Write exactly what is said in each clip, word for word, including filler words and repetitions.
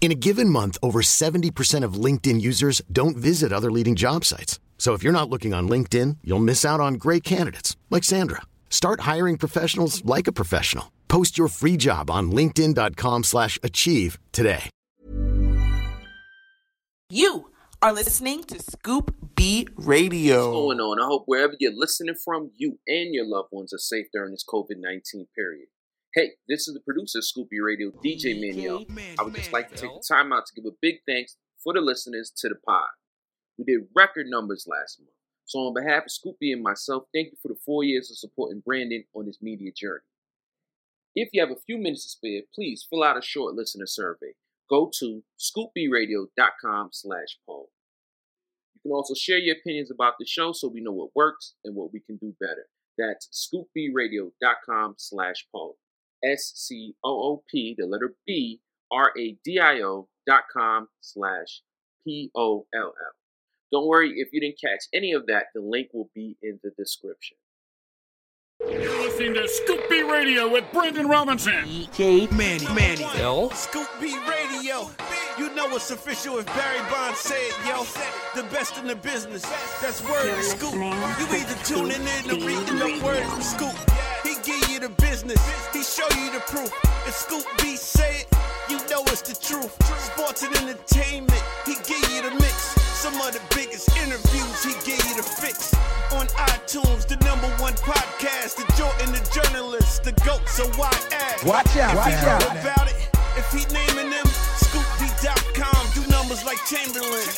In a given month, over seventy percent of LinkedIn users don't visit other leading job sites. So if you're not looking on LinkedIn, you'll miss out on great candidates like Sandra. Start hiring professionals like a professional. Post your free job on linkedin.com slash achieve today. You are listening to Scoop B Radio. What's going on? I hope wherever you're listening from, you and your loved ones are safe during this covid nineteen period. Hey, this is the producer of Scoop B Radio, D J Maniel. I would just like to take the time out to give a big thanks for the listeners to the pod. We did record numbers last month. So on behalf of Scoop B and myself, thank you for the four years of supporting Brandon on his media journey. If you have a few minutes to spare, please fill out a short listener survey. Go to scoop b radio dot com slash poll. You can also share your opinions about the show so we know what works and what we can do better. That's scoop b radio dot com slash poll. S C O O P, the letter B, R A D I O dot com slash P O L L. Don't worry if you didn't catch any of that, the link will be in the description. You're listening to Scoop B Radio with Brandon Robinson. E K Manny. Manny. Yo. Scoop B Radio. You know what's official if Barry Bonds said, yo, the best in the business. That's word You're Scoop. You either tuning in or reading the word from Scoop. He give you the business. He show you the proof. If Scoop B say it, you know it's the truth. Sports and entertainment. He give you the mix. Some of the biggest interviews, he gave you the fix. On iTunes, the number one podcast, the Jordan, the journalist, the GOAT, so why ask? Watch out, watch out. About it, if he naming them, Scoop B dot com, do numbers like Chamberlain.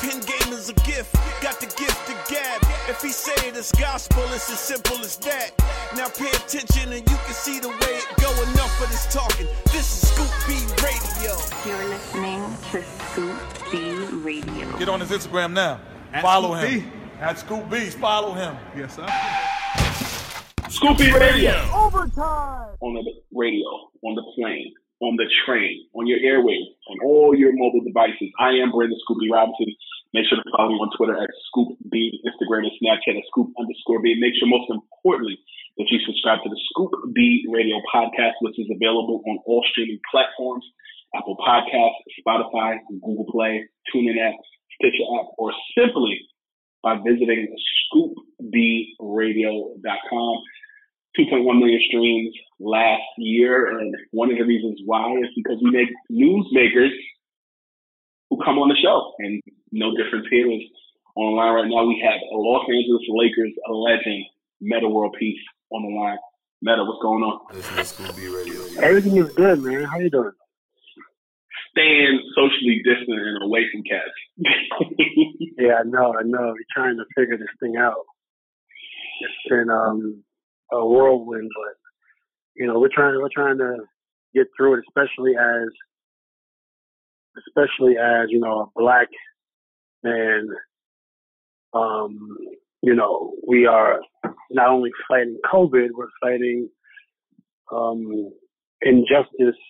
Pin game is a gift, got the gift to gab. If he say it's gospel, it's as simple as that. Now pay attention and you can see the way it go. Enough of this talking. This is Scoop B Radio. You're listening to Scoop B Radio. Get on his Instagram now. At follow Scoop him. B. At Scoop B. Follow him. Yes, sir. Scoop B Radio. Overtime. On the radio, on the plane, on the train, on your airwaves, on all your mobile devices. I am Brandon Scoop B Robinson. Make sure to follow me on Twitter at Scoop B, Instagram and Snapchat at Scoop underscore B. Make sure, most importantly, that you subscribe to the Scoop B Radio podcast, which is available on all streaming platforms, Apple Podcasts, Spotify, Google Play, TuneIn app, Stitcher app, or simply by visiting scoop b radio dot com. two point one million streams last year, and one of the reasons why is because we make newsmakers who come on the show, and no difference here is online right now. We have a Los Angeles Lakers legend, Metta World Peace, on the line. Metta, what's going on? This is Scoop B Radio. Everything is good, man. How you doing? Staying socially distant and away from cats. Yeah, I know, I know. We're trying to figure this thing out. It's been um, a whirlwind, but you know, we're trying. We're trying to get through it, especially as, especially as you know, a black man. Um, you know, we are not only fighting COVID, we're fighting um, injustice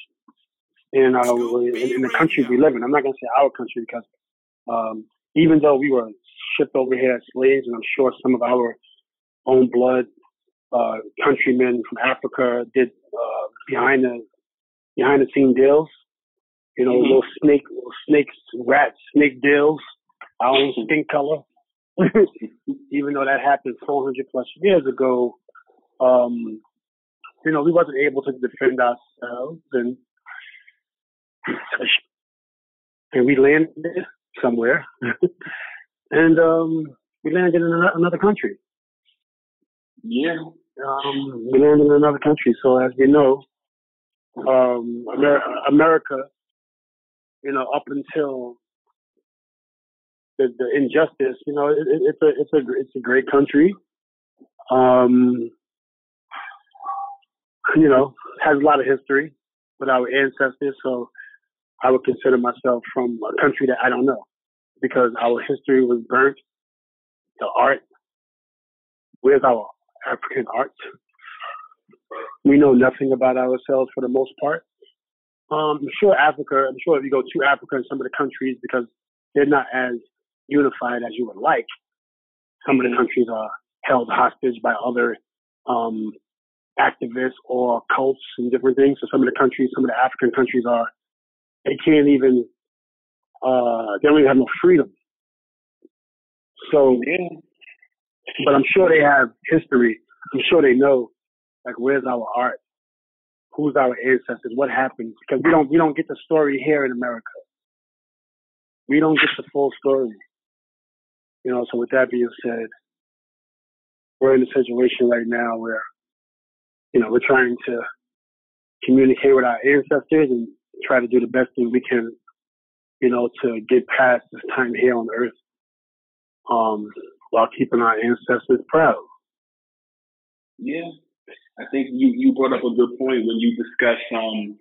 in our in, in the country we live in. I'm not going to say our country because um, even though we were shipped over here as slaves, and I'm sure some of our own blood uh, countrymen from Africa did uh, behind the behind the scene deals. You know, mm-hmm. little snake, little snakes, rats, snake deals. Our own skin color, even though that happened four hundred plus years ago. Um, you know, we wasn't able to defend ourselves, and and we landed somewhere, and um, we landed in another country. Yeah, um, we landed in another country. So as you know, um, Amer- America, you know, up until the, the injustice, you know, it, it's a it's a it's a great country. Um, you know, has a lot of history with our ancestors. So I would consider myself from a country that I don't know, because our history was burnt. The art, where's our African art? We know nothing about ourselves for the most part. Um, I'm sure Africa. I'm sure if you go to Africa and some of the countries, because they're not as unified as you would like. Some of the countries are held hostage by other um, activists or cults and different things. So some of the countries, some of the African countries are, they can't even, uh, they don't even have no freedom. So, but I'm sure they have history. I'm sure they know, like, where's our art? Who's our ancestors? What happened? Because we don't, we don't get the story here in America. We don't get the full story. You know, so with that being said, we're in a situation right now where, you know, we're trying to communicate with our ancestors and try to do the best thing we can, you know, to get past this time here on Earth, um, while keeping our ancestors proud. Yeah. I think you, you brought up a good point when you discussed, um,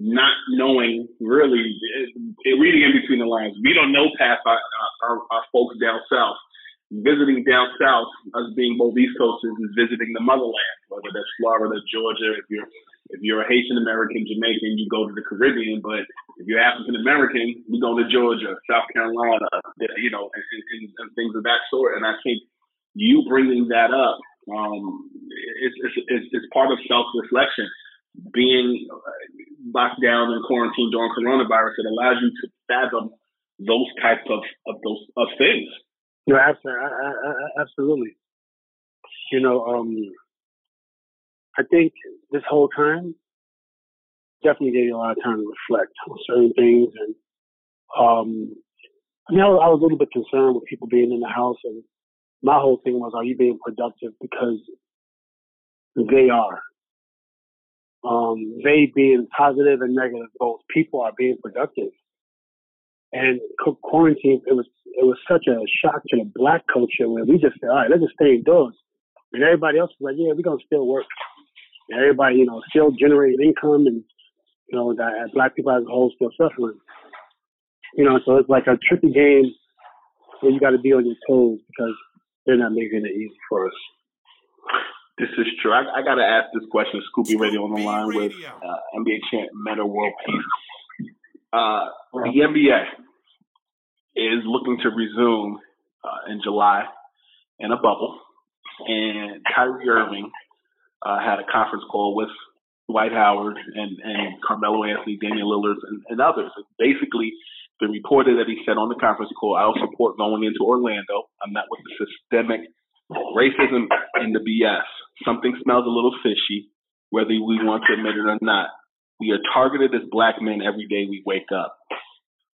not knowing, really, reading in between the lines. We don't know past our, our, our folks down south. Visiting down south, us being both East Coasters, is visiting the motherland, whether that's Florida, Georgia. If you're if you're a Haitian American, Jamaican, you go to the Caribbean. But if you're African American, you go to Georgia, South Carolina, you know, and, and, and things of that sort. And I think you bringing that up, um, it's it's it's part of self-reflection. Being locked down and quarantined during coronavirus, it allows you to fathom those types of, of those of things. No, absolutely, I, I, absolutely. You know, um, I think this whole time definitely gave you a lot of time to reflect on certain things, and um, I mean, I was, I was a little bit concerned with people being in the house, and my whole thing was, are you being productive? Because they are. Um, they being positive and negative, both people are being productive. And quarantine, it was it was such a shock to the black culture where we just said, all right, let's just stay indoors. And everybody else was like, yeah, we're going to still work. And everybody, you know, still generate income, and, you know, that black people as a whole still suffering. You know, so it's like a tricky game where you got to be on your toes because they're not making it easy for us. This is true. I, I got to ask this question. Scoop B Radio on the line with uh, N B A champ Metta World Peace. Uh, the N B A is looking to resume uh, in July in a bubble. And Kyrie Irving uh, had a conference call with Dwight Howard and, and Carmelo Anthony, Damian Lillard, and, and others. It's basically been reported that he said on the conference call, I'll support going into Orlando. I'm not with the systemic racism and the B S. Something smells a little fishy, whether we want to admit it or not. We are targeted as black men every day we wake up.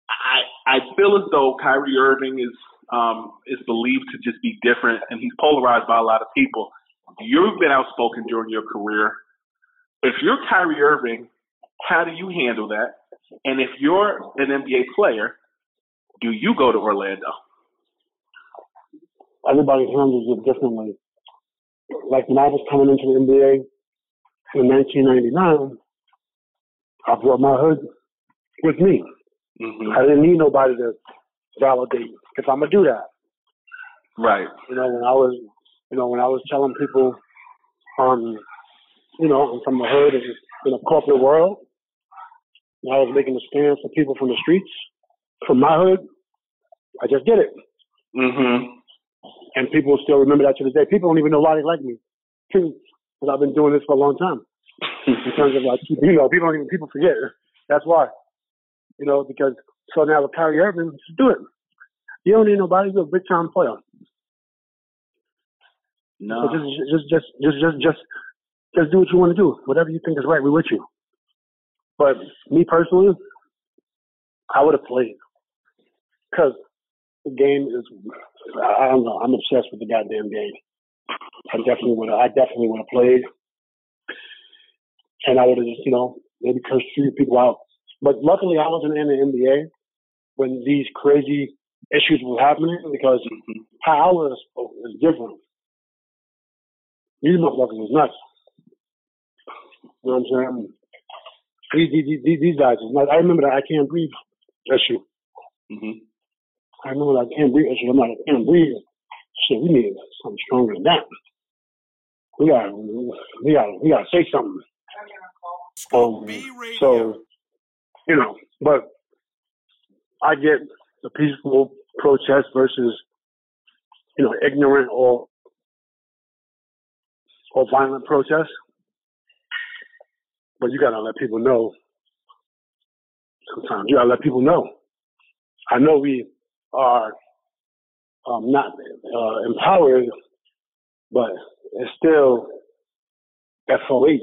I I feel as though Kyrie Irving is um, is believed to just be different, and he's polarized by a lot of people. You've been outspoken during your career. If you're Kyrie Irving, how do you handle that? And if you're an N B A player, do you go to Orlando? Everybody handles it differently. Like when I was coming into the N B A in nineteen ninety-nine, I brought my hood with me. Mm-hmm. I didn't need nobody to validate if I'm gonna do that. Right. You know, when I was, you know, when I was telling people, um, you know, I'm from the hood and in the corporate world, and I was making a stand for people from the streets, from my hood, I just did it. Mm-hmm. And people still remember that to this day. People don't even know why they like me. too, because I've been doing this for a long time. In terms of like, you know, people don't even, people forget. That's why. You know, because, so now with Kyrie Irving, just do it. You don't need nobody. You're a big time player. No. So just, just, just, just, just, just, just do what you want to do. Whatever you think is right, we're with you. But me personally, I would have played. Because the game is, I don't know, I'm obsessed with the goddamn game. I definitely would have, I definitely would have played. And I would have just, you know, maybe cursed a few people out. But luckily, I wasn't in the N B A when these crazy issues were happening, because mm-hmm. how I was is different. These motherfuckers was nuts. You know what I'm saying? These, these, these, these guys is nuts. I remember that I can't breathe issue. Mm-hmm. I remember that I can't breathe issue. I'm like, I can't breathe. Shit, we need something stronger than that. We got, we got, we got to say something. Um, so, you know, but I get the peaceful protest versus, you know, ignorant or or violent protest. But you gotta let people know. Sometimes you gotta let people know. I know we are um, not uh, empowered, but it's still F O H.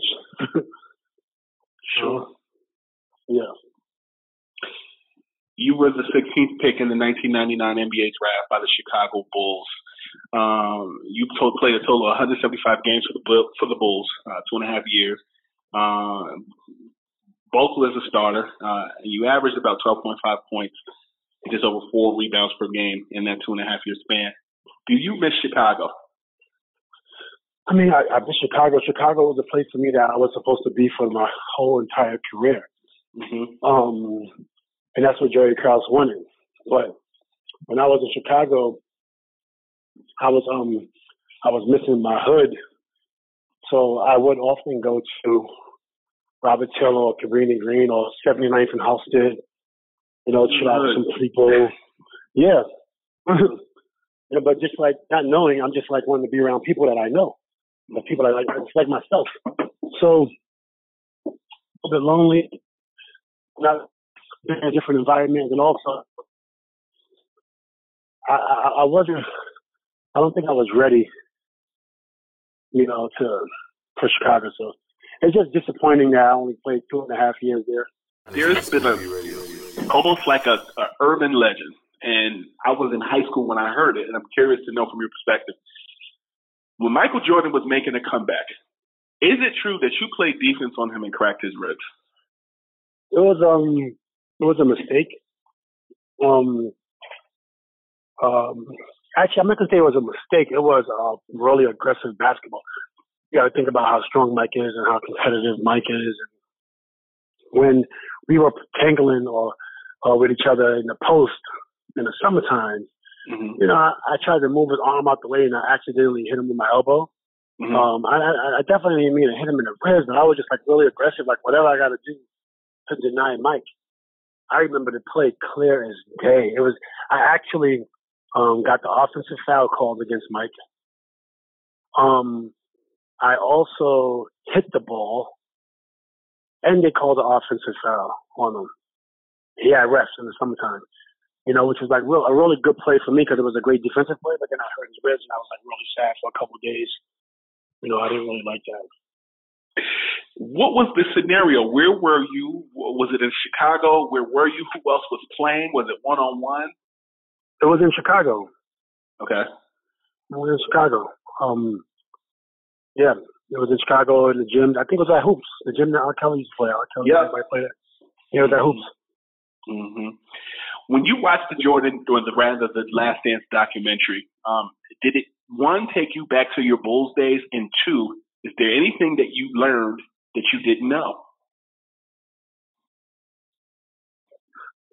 Sure. Yeah. You were the sixteenth pick in the nineteen ninety-nine N B A draft by the Chicago Bulls. Um, you told, played a total of one hundred seventy-five games for the for the Bulls, uh, two and a half years. Um, Bogle as a starter. Uh, you averaged about twelve point five points, just over four rebounds per game in that two and a half year span. Do you miss Chicago? I mean, I, I miss Chicago. Chicago was a place for me that I was supposed to be for my whole entire career. Mm-hmm. Um, and that's what Jerry Krause wanted. But when I was in Chicago, I was um, I was missing my hood. So I would often go to Robert Hill or Cabrini Green or seventy-ninth and Halstead, you know, chill out with some people. Yeah. You know, but just like not knowing, I'm just like wanting to be around people that I know. The people I like, it's like myself. So a bit lonely, not in a different environment, and also I, I, I wasn't. I don't think I was ready, you know, to for Chicago. So it's just disappointing that I only played two and a half years there. There's been a almost like a, a urban legend, and I was in high school when I heard it, and I'm curious to know from your perspective. When Michael Jordan was making a comeback, is it true that you played defense on him and cracked his ribs? It was um, it was a mistake. Um, um, actually, I'm not gonna say it was a mistake. It was uh, really aggressive basketball. You got to think about how strong Mike is and how competitive Mike is. When we were tangling or, or with each other in the post in the summertime. Mm-hmm. You know, I, I tried to move his arm out the way, and I accidentally hit him with my elbow. Mm-hmm. Um, I, I, I definitely didn't mean to hit him in the ribs, but I was just like really aggressive, like whatever I got to do to deny Mike. I remember the play clear as day. It was I actually um, got the offensive foul called against Mike. Um, I also hit the ball, and they called the offensive foul on him. He had refs in the summertime. You know, which was like real, a really good play for me because it was a great defensive play, but then I hurt his ribs and I was like really sad for a couple of days. You know, I didn't really like that. What was the scenario? Where were you? Was it in Chicago? Where were you? Who else was playing? Was it one-on-one? It was in Chicago. Okay. It was in Chicago. Um, yeah, it was in Chicago in the gym. I think it was at Hoops, the gym that R. Kelly used to play at. R. Kelly, yeah. Everybody played it. Yeah, it was at Hoops. Mm-hmm. When you watched the Jordan or the rather the Last Dance documentary, um, did it one take you back to your Bulls days, and two, is there anything that you learned that you didn't know?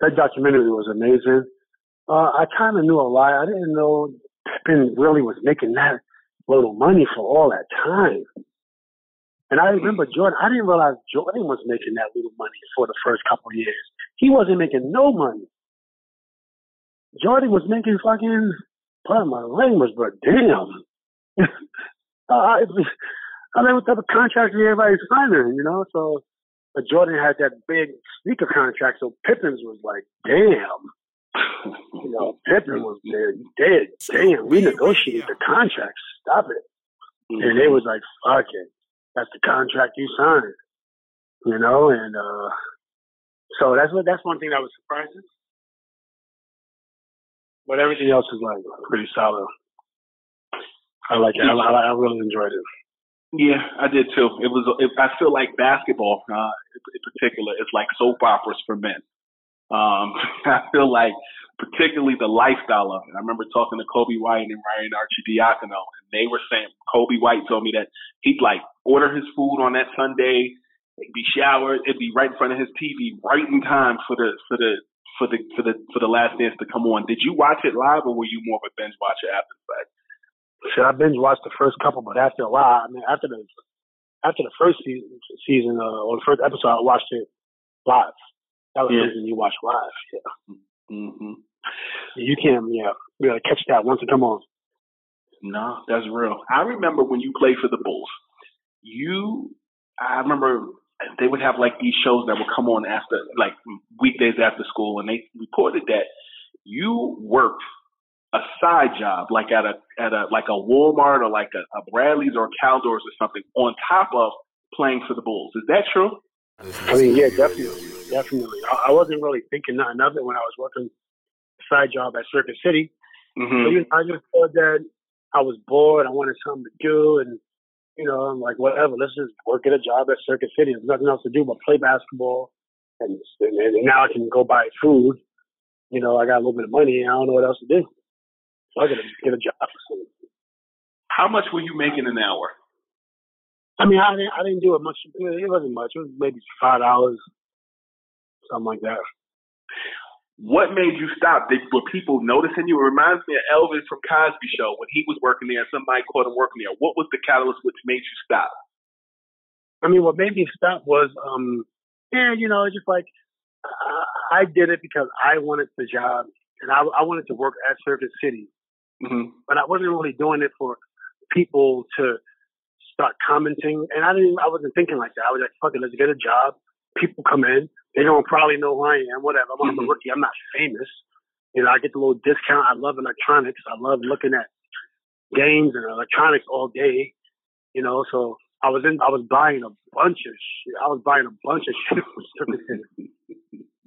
That documentary was amazing. Uh, I kind of knew a lot. I didn't know Pippen really was making that little money for all that time. And I remember Jordan. I didn't realize Jordan was making that little money for the first couple of years. He wasn't making no money. Jordan was making fucking, pardon my language, but damn. uh, I, I mean, what type of contract is everybody's signing, you know? So, but Jordan had that big sneaker contract, so Pippin's was like, damn. You know, Pippen was there, dead. Damn, we negotiated the contract. Stop it. Mm-hmm. And they was like, fuck it. That's the contract you signed, you know? And uh, so that's what that's one thing that was surprising. But everything else is like pretty solid. I like it. I, I, I really enjoyed it. Yeah, I did too. It was. It, I feel like basketball, uh, in particular, is like soap operas for men. Um, I feel like, particularly the lifestyle of it. I remember talking to Kobe White and Ryan Arcidiacono, and they were saying Kobe White told me that he'd like order his food on that Sunday, it'd be showered, it'd be right in front of his T V, right in time for the for the for the for the for the Last Dance to come on. Did you watch it live, or were you more of a binge watcher after the fact? Shit, I binge watched the first couple, but after a while, I mean, after the after the first season, season uh, or the first episode, I watched it live. That was yeah. the reason you watch live. Yeah. Mm-hmm. You can, yeah, you gotta catch that once it come on. No, that's real. I remember when you played for the Bulls. You, I remember they would have like these shows that would come on after, like weekdays after school, and they reported that you worked a side job, like at a at a like a Walmart or like a, a Bradley's or a Caldor's or something, on top of playing for the Bulls. Is that true? I mean, yeah, definitely, definitely. I, I wasn't really thinking nothing of it when I was working a side job at Circuit City. Mm-hmm. But, you know, I just thought that I was bored. I wanted something to do, and you know, I'm like, whatever. Let's just work at a job at Circuit City. There's nothing else to do but play basketball, and and, and now I can go buy food. You know, I got a little bit of money, and I don't know what else to do. I gotta get a job. How much were you making an hour? I mean, I didn't, I didn't do it much. It wasn't much. It was maybe five dollars, something like that. What made you stop? Did, were people noticing you? It reminds me of Elvin from Cosby Show when he was working there. Somebody caught him working there. What was the catalyst which made you stop? I mean, what made me stop was, um, yeah, you know, just like I, I did it because I wanted the job, and I, I wanted to work at Circuit City. Mm-hmm. But I wasn't really doing it for people to start commenting, and I didn't. I wasn't thinking like that. I was like, "Fuck it, let's get a job." People come in, they don't probably know who I am. Whatever. I'm mm-hmm. a rookie. I'm not famous. You know, I get the little discount. I love electronics. I love looking at games and electronics all day. You know, so I was in. I was buying a bunch of shit. I was buying a bunch of shit from Circuit City.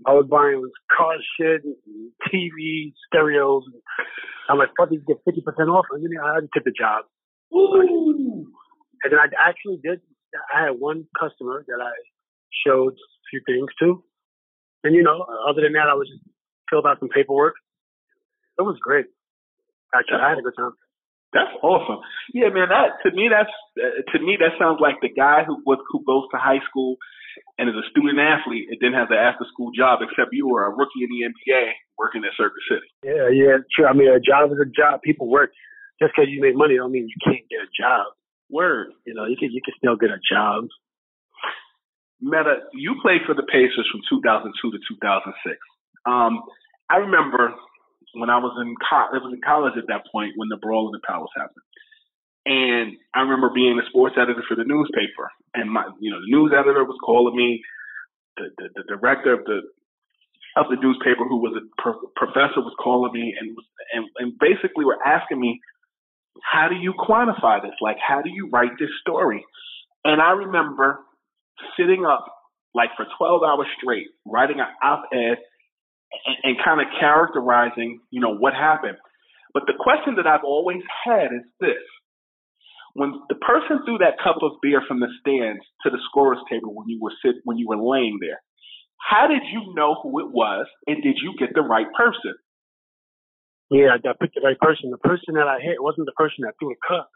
I was buying car shit, and T V, stereos. And I'm like, fuck, you get fifty percent off. And then I took the job. Ooh. And then I actually did. I had one customer that I showed a few things to. And, you know, other than that, I was just filled out some paperwork. It was great. Actually, I had a good time. That's awesome. Yeah, man. That to me, that's uh, to me that sounds like the guy who was who goes to high school and is a student athlete and then has an after school job. Except you were a rookie in the N B A working at Circuit City. Yeah, yeah, true. I mean, a job is a job. People work. Just because you make money don't mean you can't get a job. Word. You know, you can you can still get a job. Metta, you played for the Pacers from two thousand two to two thousand six. Um, I remember. When I was in co- it was in college at that point when the brawl in the Palace happened. And I remember being a sports editor for the newspaper. And my you know, the news editor was calling me, the the, the director of the of the newspaper who was a pro- professor was calling me and, and and basically were asking me, how do you quantify this? Like, how do you write this story? And I remember sitting up like for twelve hours straight, writing an op-ed And, and kind of characterizing, you know, what happened. But the question that I've always had is this. When the person threw that cup of beer from the stands to the scorer's table when you were sit, when you were laying there, how did you know who it was, and did you get the right person? Yeah, I picked the right person. The person that I hit wasn't the person that threw the cup.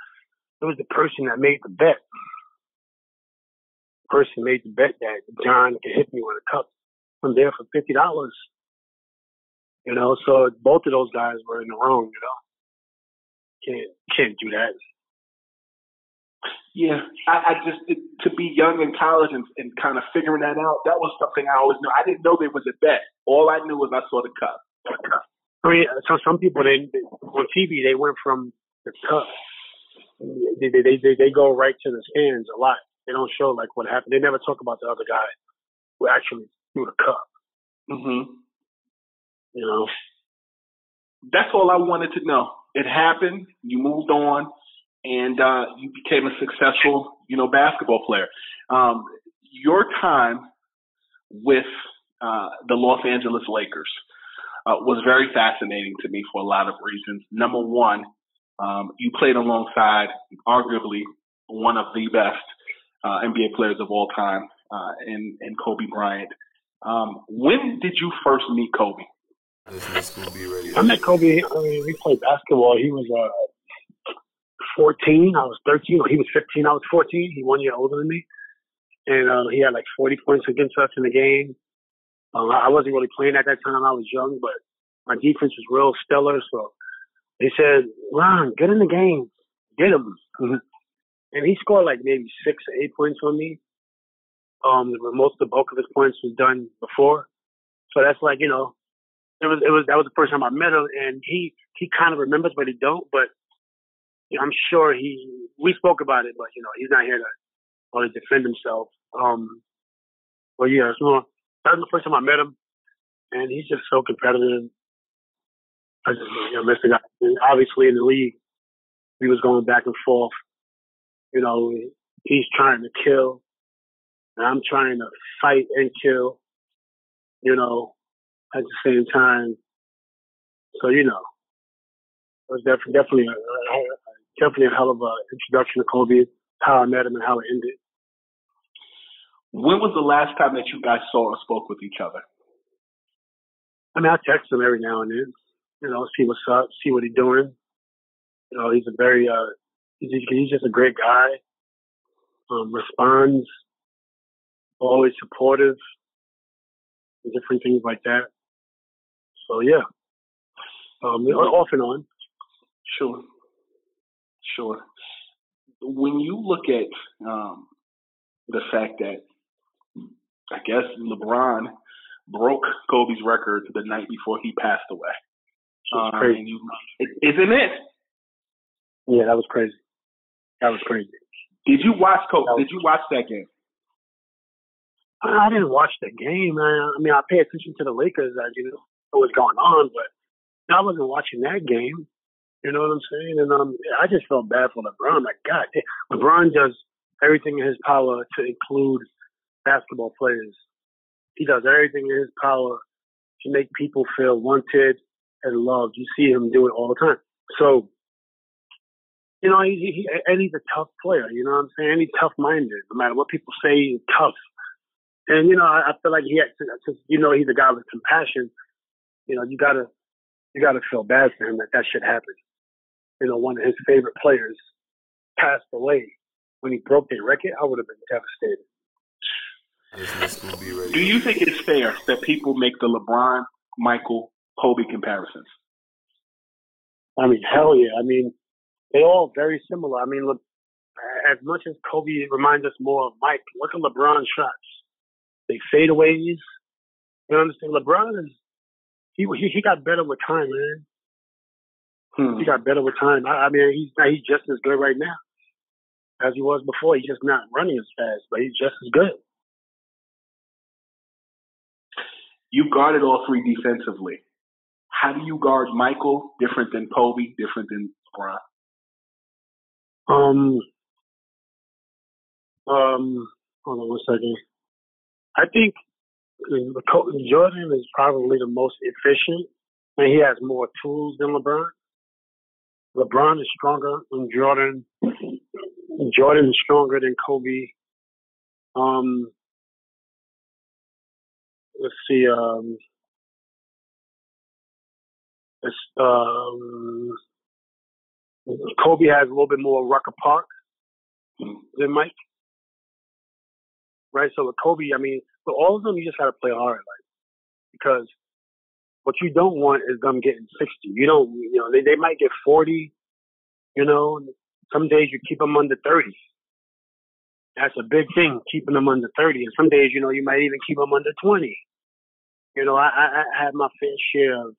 It was the person that made the bet. The person made the bet that John could hit me with a cup from there for fifty dollars. You know, so both of those guys were in the wrong, you know. Can't can't do that. Yeah, I, I just, it, to be young in college and, and kind of figuring that out, that was something I always knew. I didn't know there was a bet. All I knew was I saw the cup. I mean, so some people, they, on T V, they went from the cup They they they, they go right to the stands a lot. They don't show like what happened. They never talk about the other guy who actually threw the cup. Mm-hmm. You know, that's all I wanted to know. It happened. You moved on, and uh, you became a successful, you know, basketball player. Um, your time with uh, the Los Angeles Lakers uh, was very fascinating to me for a lot of reasons. Number one, um, you played alongside arguably one of the best uh, N B A players of all time, uh, in, in Kobe Bryant. Um, when did you first meet Kobe? This is Scoop B Radio. I met Kobe. I mean, we played basketball. He was uh, fourteen. I was thirteen. He was fifteen. I was fourteen. He one year older than me. And uh, he had like forty points against us in the game. Um, I wasn't really playing at that time. I was young, but my defense was real stellar. So they said, "Ron, get in the game. Get him." Mm-hmm. And he scored like maybe six or eight points on me. Um, most of the bulk of his points was done before. So that's like, you know, it was, it was, that was the first time I met him, and he, he kind of remembers, but he don't, but you know, I'm sure he, we spoke about it, but you know, he's not here to, or to defend himself. Um, but yeah, so that was the first time I met him, and he's just so competitive. I just, you know, missed the guy. And obviously in the league, he was going back and forth. You know, he's trying to kill, and I'm trying to fight and kill, you know, at the same time. So, you know, it was def- definitely, a, a, definitely a hell of an introduction to Kobe, how I met him and how it ended. When was the last time that you guys saw or spoke with each other? I mean, I text him every now and then, you know, see what's up, see what he's doing. You know, he's a very, uh, he's, he's just a great guy, um, responds, always supportive, different things like that. So, yeah. Um, off and on. Sure. Sure. When you look at um, the fact that, I guess, LeBron broke Kobe's record the night before he passed away. Um, crazy. And you, isn't it? Yeah, that was crazy. That was crazy. Did you watch Kobe? Did you watch that game? I didn't watch the game. I, I mean, I pay attention to the Lakers. I you know what was going on, but I wasn't watching that game. You know what I'm saying? And um, I just felt bad for LeBron. Like, God, LeBron does everything in his power to include basketball players. He does everything in his power to make people feel wanted and loved. You see him do it all the time. So, you know, he, he, and he's a tough player. You know what I'm saying? He's tough-minded. No matter what people say, he's tough. And, you know, I, I feel like he, since you know he's a guy with compassion, you know, you gotta, you gotta feel bad for him that that shit happened. You know, one of his favorite players passed away when he broke their record. I would have been devastated. Do you think it's fair that people make the LeBron, Michael, Kobe comparisons? I mean, hell yeah. I mean, they all very similar. I mean, look, as much as Kobe reminds us more of Mike, look at LeBron's shots. They fadeaways. You understand? LeBron is he, he he got better with time, man. Hmm. He got better with time. I, I mean, he's he's just as good right now as he was before. He's just not running as fast, but he's just as good. You guarded all three defensively. How do you guard Michael different than Kobe, different than LeBron? Um. Um. Hold on one second. I think Jordan is probably the most efficient, and he has more tools than LeBron. LeBron is stronger than Jordan. Jordan is stronger than Kobe. Um, let's see. Um, it's, um, Kobe has a little bit more Rucker Park than Mike. Right, so with Kobe, I mean, with all of them, you just got to play hard, like, because what you don't want is them getting sixty. You don't, you know, they, they might get forty, you know. Some days you keep them under thirty. That's a big thing, keeping them under thirty. And some days, you know, you might even keep them under twenty. You know, I, I, I had my fair share of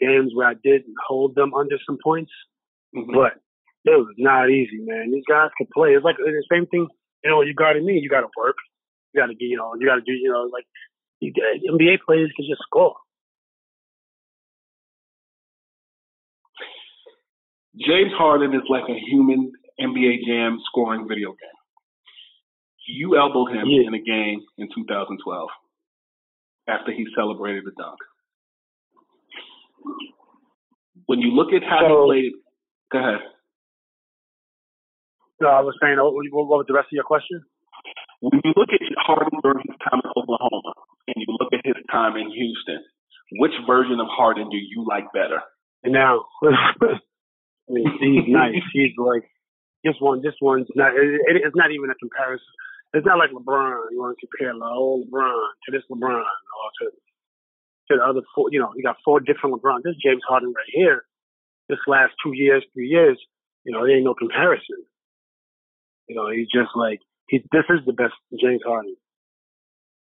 games where I did hold them under some points, mm-hmm. but It was not easy, man. These guys can play. It's like the same thing, you know, when you guarding me, you got to work. You got to get, you know, you got to do, you know, like you, N B A players can just score. James Harden is like a human N B A Jam scoring video game. You elbowed him yeah. in a game in two thousand twelve after he celebrated the dunk. When you look at how so, he played, go ahead. No, I was saying, what was the rest of your question? When you look at Harden during his time in Oklahoma and you look at his time in Houston, which version of Harden do you like better? Now, I mean, he's nice. He's like this one. This one's not. It, it, it's not even a comparison. It's not like LeBron. You want to compare the old LeBron to this LeBron or to to the other four. You know, you got four different LeBron. This James Harden right here. This last two years, three years. You know, there ain't no comparison. You know, he's just like he. This is the best James Harden.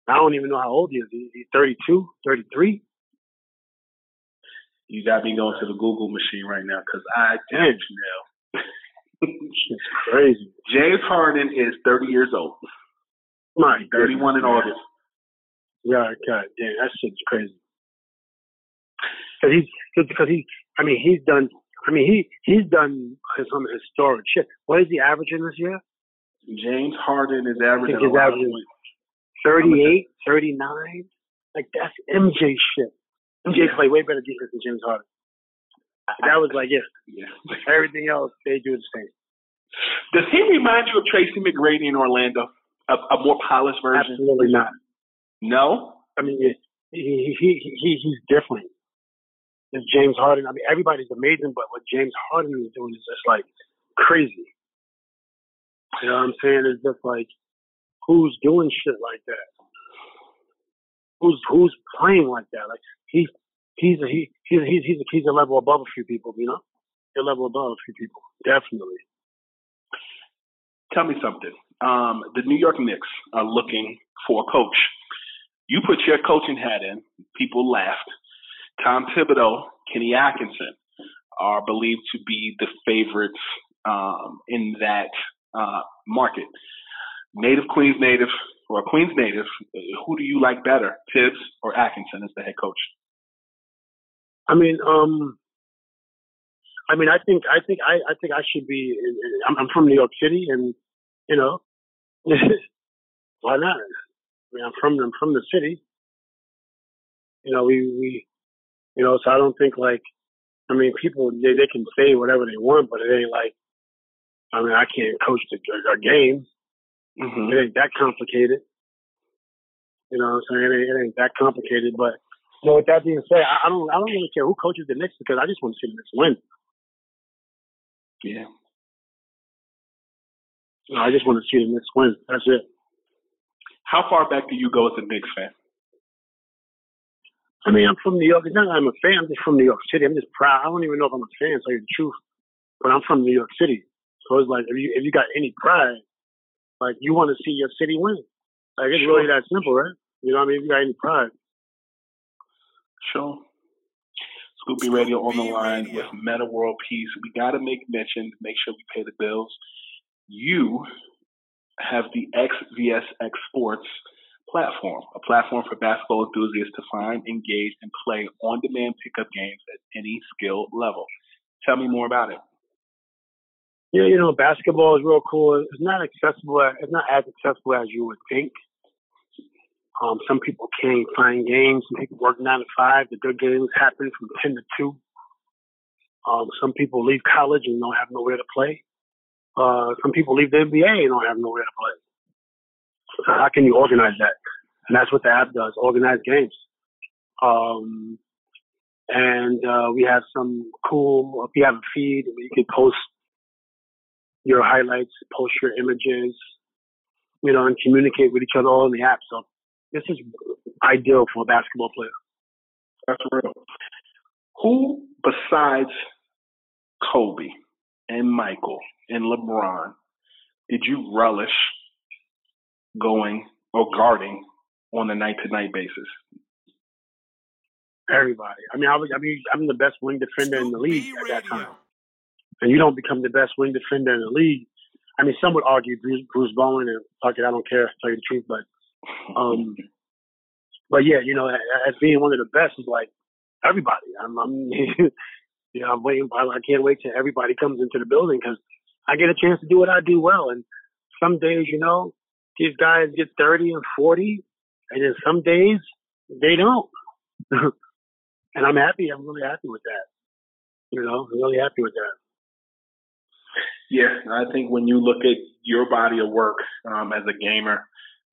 I don't even know how old he is. He, he's thirty-two, thirty-three. You got me going to the Google machine right now because I did, Janelle. It's crazy. James Harden is thirty years old. My thirty-one in August. Yeah, God damn, that shit's crazy. Because he's, because he, I mean, he's done. I mean, he he's done some historic shit. What is he averaging this year? James Harden is averaging, I think he's averaging thirty-eight, thirty-nine. Like that's M J shit. M J yeah. played way better defense than James Harden. That was like it. Yeah. yeah. Everything else, they do the same. Does he remind you of Tracy McGrady in Orlando, a, a more polished version? Absolutely not. No? I mean, he, he, he, he he's different. It's James Harden. I mean, everybody's amazing, but what James Harden is doing is just like crazy. You know what I'm saying? It's just like, who's doing shit like that? Who's who's playing like that? Like he he's a, he he's he's he's a, he's a level above a few people, you know, a level above a few people, definitely. Tell me something. Um, the New York Knicks are looking for a coach. You put your coaching hat in. People laughed. Tom Thibodeau, Kenny Atkinson are believed to be the favorites um, in that uh, market. Native Queens native. Or a Queens native, who do you like better, Tibbs or Atkinson as the head coach? I mean, um, I mean, I think, I think, I, I think I should be. In, in, I'm, I'm from New York City, and you know, why not? I mean, I'm from, I'm from the city. You know, we, we, you know, so I don't think like, I mean, people they, they can say whatever they want, but it ain't like, I mean, I can't coach the, a game. Mm-hmm. It ain't that complicated. You know what I'm saying? It ain't, it ain't that complicated. But you know, with that being said, I, I don't I don't really care who coaches the Knicks because I just want to see the Knicks win. Yeah. You know, I just want to see the Knicks win. That's it. How far back do you go as a Knicks fan? I mean, I'm from New York. It's not that I'm a fan. I'm just from New York City. I'm just proud. I don't even know if I'm a fan, to tell you the truth. But I'm from New York City. So it's like, if you if you got any pride, like, you want to see your city win. Like, it's sure. really that simple, right? You know what I mean? You got any pride. Sure. Scoop B Radio on the line Radio. With Metta World Peace. We got to make mention, make sure we pay the bills. You have the X V S X Sports platform, a platform for basketball enthusiasts to find, engage, and play on-demand pickup games at any skill level. Tell me more about it. Yeah, you know, basketball is real cool. It's not accessible. It's not as accessible as you would think. Um, some people can't find games. Some people work nine to five. The good games happen from ten to two. Um, some people leave college and don't have nowhere to play. Uh, some people leave the N B A and don't have nowhere to play. So how can you organize that? And that's what the app does: organize games. Um, and uh, we have some cool. If you have a feed, you can post your highlights, post your images, you know, and communicate with each other all in the app. So this is ideal for a basketball player. That's real. Who besides Kobe and Michael and LeBron did you relish going or guarding on a night-to-night basis? Everybody. I mean, I was. I mean, I'm the best wing defender in the league at that time. and you don't become the best wing defender in the league. I mean, some would argue Bruce, Bruce Bowen and fuck it, I don't care, to tell you the truth. But, um, but yeah, you know, as being one of the best is like everybody. I'm, I'm you know, I'm waiting. I can't wait till everybody comes into the building because I get a chance to do what I do well. And some days, you know, these guys get thirty and forty, and then some days they don't. And I'm happy. I'm really happy with that. You know, I'm really happy with that. Yeah, I think when you look at your body of work um, as a gamer,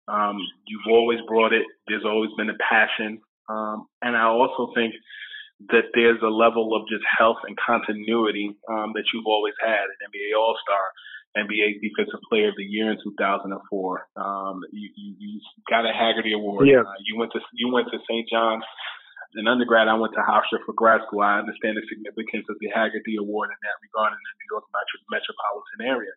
um, you've always brought it. There's always been a passion. Um, and I also think that there's a level of just health and continuity um, that you've always had. An N B A All-Star, N B A Defensive Player of the Year in two thousand four. Um, you, you, you got a Haggerty Award. Yeah. Uh, you went to you went to Saint John's. In undergrad, I went to Hofstra for grad school. I understand the significance of the Haggerty Award in that regard in the New York metropolitan area.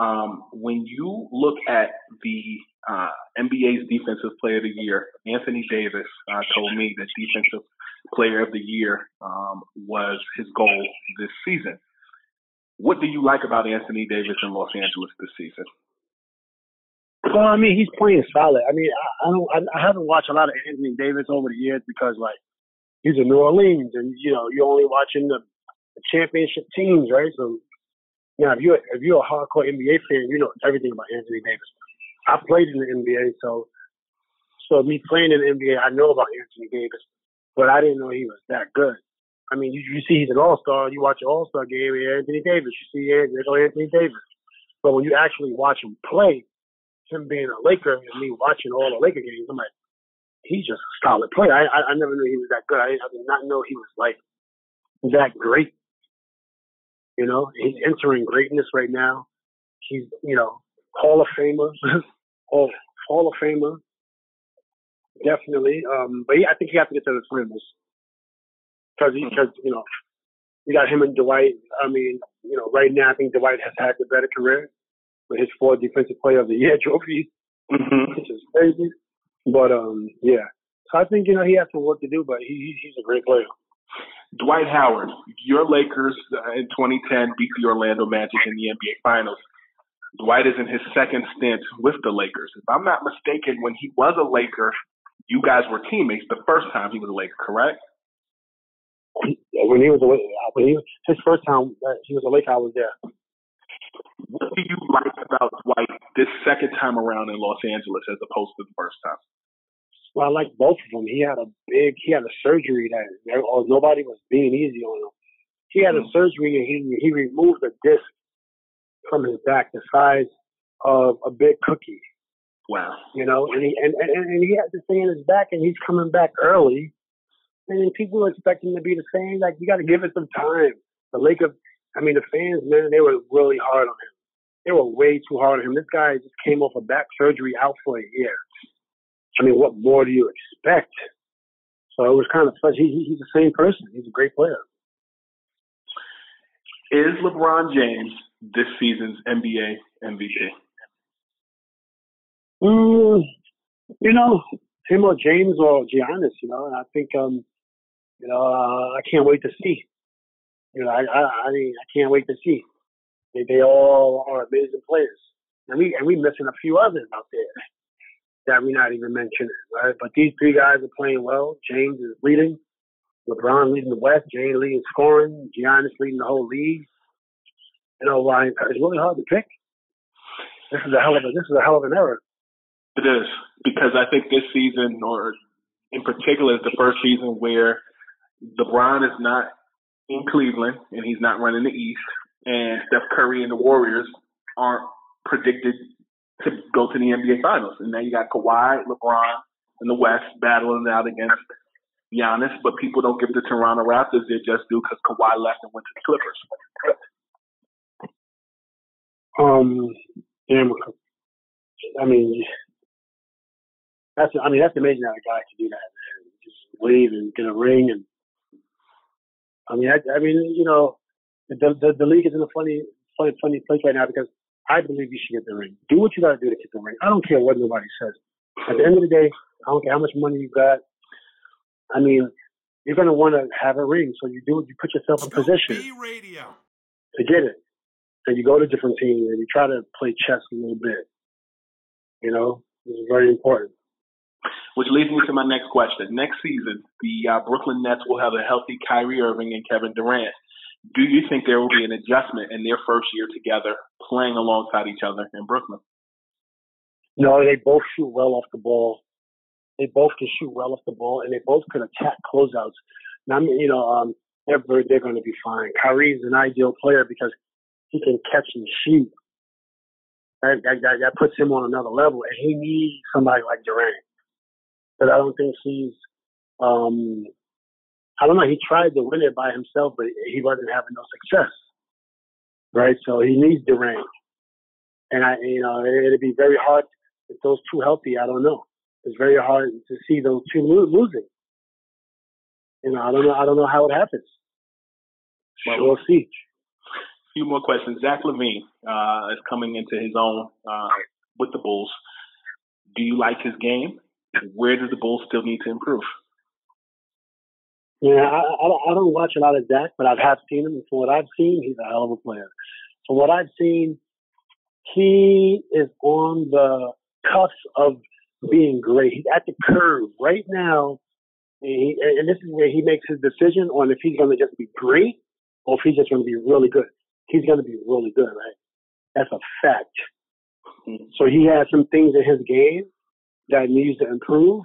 Um, when you look at the uh, N B A's Defensive Player of the Year, Anthony Davis uh, told me that Defensive Player of the Year um, was his goal this season. What do you like about Anthony Davis in Los Angeles this season? Well, I mean, he's playing solid. I mean, I, I don't, I, I haven't watched a lot of Anthony Davis over the years because, like, he's in New Orleans, and you know, you're only watching the, the championship teams, right? So, you know, if you're if you're a hardcore N B A fan, you know everything about Anthony Davis. I played in the N B A, so so me playing in the N B A, I know about Anthony Davis, but I didn't know he was that good. I mean, you, you see he's an all-star. You watch an all-star game, and Anthony Davis. You see Anthony, oh, Anthony Davis. But when you actually watch him play, him being a Laker and me watching all the Laker games, I'm like, he's just a solid player. I, I I never knew he was that good. I, I did not know he was like that great. You know, he's entering greatness right now. He's, you know, Hall of Famer, Hall Hall of Famer, definitely. Um, but yeah, I think he has to get to the finals because because you know, you got him and Dwight. I mean, you know, right now I think Dwight has had the better career with his four Defensive Player of the Year trophies, mm-hmm. which is crazy. But, um, yeah. So I think, you know, he has some work to do, but he, he's a great player. Dwight Howard, your Lakers uh, in twenty ten beat the Orlando Magic in the N B A Finals. Dwight is in his second stint with the Lakers. If I'm not mistaken, when he was a Laker, you guys were teammates the first time he was a Laker, correct? When he was a Laker, when he, his first time he was a Laker, I was there. What do you like about Dwight this second time around in Los Angeles as opposed to the first time? Well, I like both of them. He had a big, he had a surgery that there, oh, nobody was being easy on him. He had mm-hmm. a surgery and he he removed a disc from his back the size of a big cookie. Wow. You know, and he and, and, and he had this thing in his back and he's coming back early. And then people expect him to be the same. Like, you got to give it some time. The Lakers, I mean, the fans, man, they were really hard on him. They were way too hard on him. This guy just came off a back surgery out for a year. I mean, what more do you expect? So it was kind of fun. He, he's the same person. He's a great player. Is LeBron James this season's N B A M V P? Mm, you know, him or James or Giannis, you know, and I think, um, you know, uh, I can't wait to see. You know, I, I I mean, I can't wait to see. They they all are amazing players, and we and we missing a few others out there that we're not even mentioning, right? But these three guys are playing well. James is leading, LeBron leading the West, James leading scoring, Giannis leading the whole league. You know, Ryan, it's really hard to pick. This is a hell of a this is a hell of an error. It is, because I think this season, or in particular, is the first season where LeBron is not in Cleveland, and he's not running the East, and Steph Curry and the Warriors aren't predicted to go to the N B A Finals. And now you got Kawhi, LeBron, and the West battling out against Giannis, but people don't give the Toronto Raptors their just due because Kawhi left and went to the Clippers. Um, damn, I mean, that's I mean that's amazing that a guy can do that, man. Just leave and get a ring and. I mean, I, I mean, you know, the, the the league is in a funny, funny, funny place right now because I believe you should get the ring. Do what you got to do to get the ring. I don't care what nobody says. At the end of the day, I don't care how much money you got. I mean, you're gonna want to have a ring, so you do. You put yourself in position. to get it. So you go to different teams and you try to play chess a little bit. You know, it's very important. Which leads me to my next question. Next season, the uh, Brooklyn Nets will have a healthy Kyrie Irving and Kevin Durant. Do you think there will be an adjustment in their first year together, playing alongside each other in Brooklyn? No, they both shoot well off the ball. They both can shoot well off the ball, and they both can attack closeouts. And I mean, you know, um, they're, they're going to be fine. Kyrie's an ideal player because he can catch and shoot. That, that, that, that puts him on another level, and he needs somebody like Durant. But I don't think he's um, – I don't know. He tried to win it by himself, but he wasn't having no success, right? So he needs Durant. And, I, you know, it, it'd be very hard if those two healthy. I don't know. It's very hard to see those two lo- losing. You know, I don't know. I don't know how it happens. But well, we'll see. A few more questions. Zach LaVine uh, is coming into his own uh, with the Bulls. Do you like his game? Where do the Bulls still need to improve? Yeah, I, I, I don't watch a lot of Zach, but I have seen him. And from what I've seen, he's a hell of a player. From what I've seen, he is on the cusp of being great. He's at the curve right now, and, he, and this is where he makes his decision on if he's going to just be great or if he's just going to be really good. He's going to be really good, right? That's a fact. So he has some things in his game that needs to improve.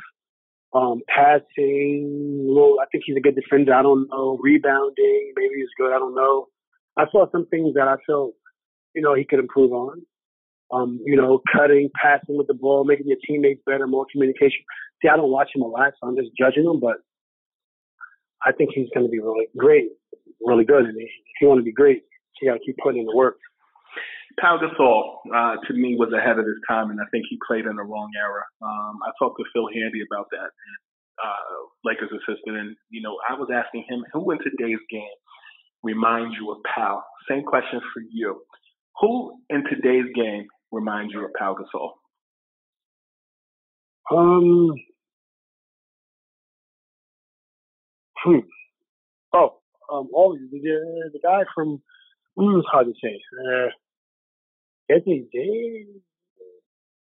Um, passing, well, I think he's a good defender. I don't know. Rebounding, maybe he's good. I don't know. I saw some things that I felt, you know, he could improve on. Um, you know, cutting, passing with the ball, making your teammates better, more communication. See, I don't watch him a lot, so I'm just judging him, but I think he's going to be really great, really good. And if you want to be great, you got to keep putting in the work. Pau Gasol, uh, to me, was ahead of his time, and I think he played in the wrong era. Um, I talked to Phil Handy about that, uh, Lakers assistant, and, you know, I was asking him, who in today's game reminds you of Pau? Same question for you. Who in today's game reminds you of Pau Gasol? Um, hmm. Oh, um, always the, the guy from, mm, it's hard to say. Uh, Anthony Davis,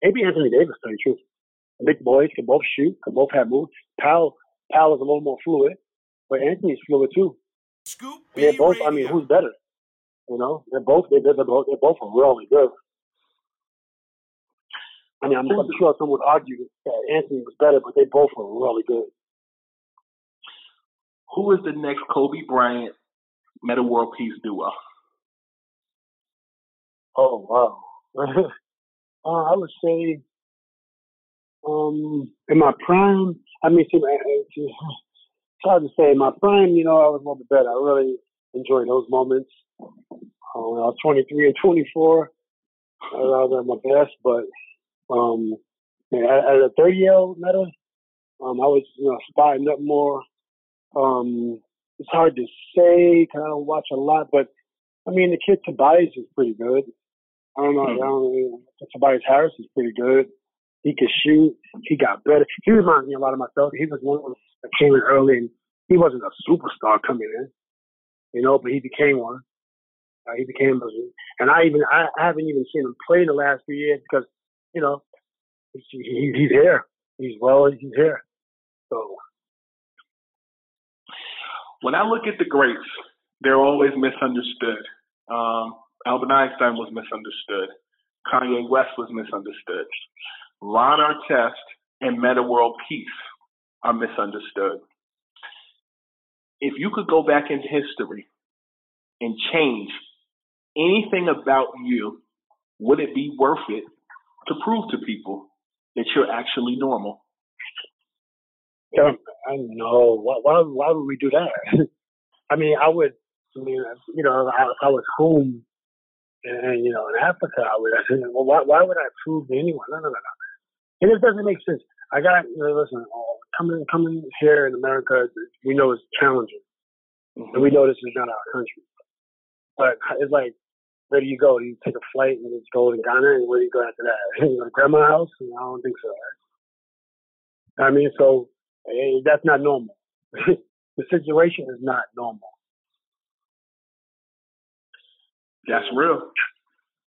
maybe Anthony Davis, to tell you the truth. Big boys can both shoot, can both have moves. Powell, Powell is a little more fluid, but Anthony's fluid too. Scoop B they're both. Radio. I mean, who's better? You know, they're both. They're, they're both. They're both really good. I mean, I'm not sure someone would argue that Anthony was better, but they both were really good. Who is the next Kobe Bryant Metta World Peace duo? Oh, wow. uh, I would say um, in my prime, I mean, it's hard to say. In my prime, you know, I was a little bit better. I really enjoyed those moments. Uh, when I was twenty-three and twenty-four, I was at my best. But um, as a thirty-year-old Metta, um, I was, you know, spotting up more. Um, it's hard to say because I don't watch a lot, but I mean, the kid Tobias is pretty good. I don't know. Mm-hmm. I don't know. Tobias Harris is pretty good. He could shoot. He got better. He reminds me a lot of myself. He was one that came in early, and he wasn't a superstar coming in, you know, but he became one. Uh, he became one. And I even I, I haven't even seen him play the last few years because, you know, he, he, he's here. He's well. He's here. So when I look at the greats, they're always misunderstood. Um, Albert Einstein was misunderstood. Kanye West was misunderstood. Ron Artest and Metta World Peace are misunderstood. If you could go back in history and change anything about you, would it be worth it to prove to people that you're actually normal? Yeah, I know. Why, why, why would we do that? I mean, I would. I mean, you know, I, I was home, and you know, in Africa, I would. I said, well, why, why would I prove to anyone? No, no, no, no. And it doesn't make sense. I got, you know, listen, oh, coming, coming here in America, we know it's challenging, mm-hmm. and we know this is not our country. But it's like, where do you go? Do you take a flight and just go to Ghana, and where do you go after that? You know, grandma's house? I don't think so. Right? I mean, so hey, that's not normal. The situation is not normal. That's real.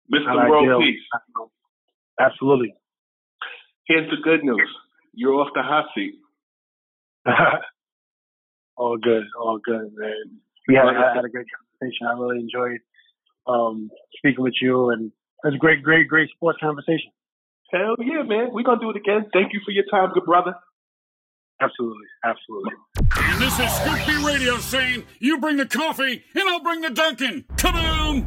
Mister Like World Peace. Absolutely. Here's the good news. You're off the hot seat. All good. All good, man. We had, I had a great conversation. I really enjoyed um, speaking with you, and it was a great, great, great sports conversation. Hell yeah, man. We're going to do it again. Thank you for your time, good brother. Absolutely. Absolutely. And this is Scoop B Radio saying, you bring the coffee and I'll bring the Dunkin'. Come on!